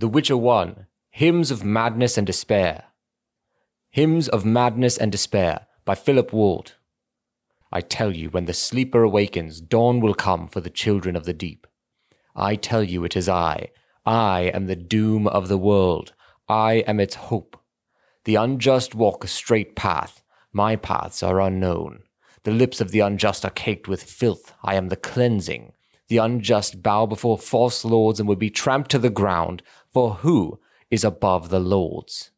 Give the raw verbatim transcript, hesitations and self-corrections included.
The Witcher one, Hymns of Madness and Despair. Hymns of Madness and Despair by Philip Ward. I tell you, when the sleeper awakens, dawn will come for the children of the deep. I tell you, it is I. I am the doom of the world. I am its hope. The unjust walk a straight path. My paths are unknown. The lips of the unjust are caked with filth. I am the cleansing. The unjust bow before false lords and would be tramped to the ground, for who is above the lords?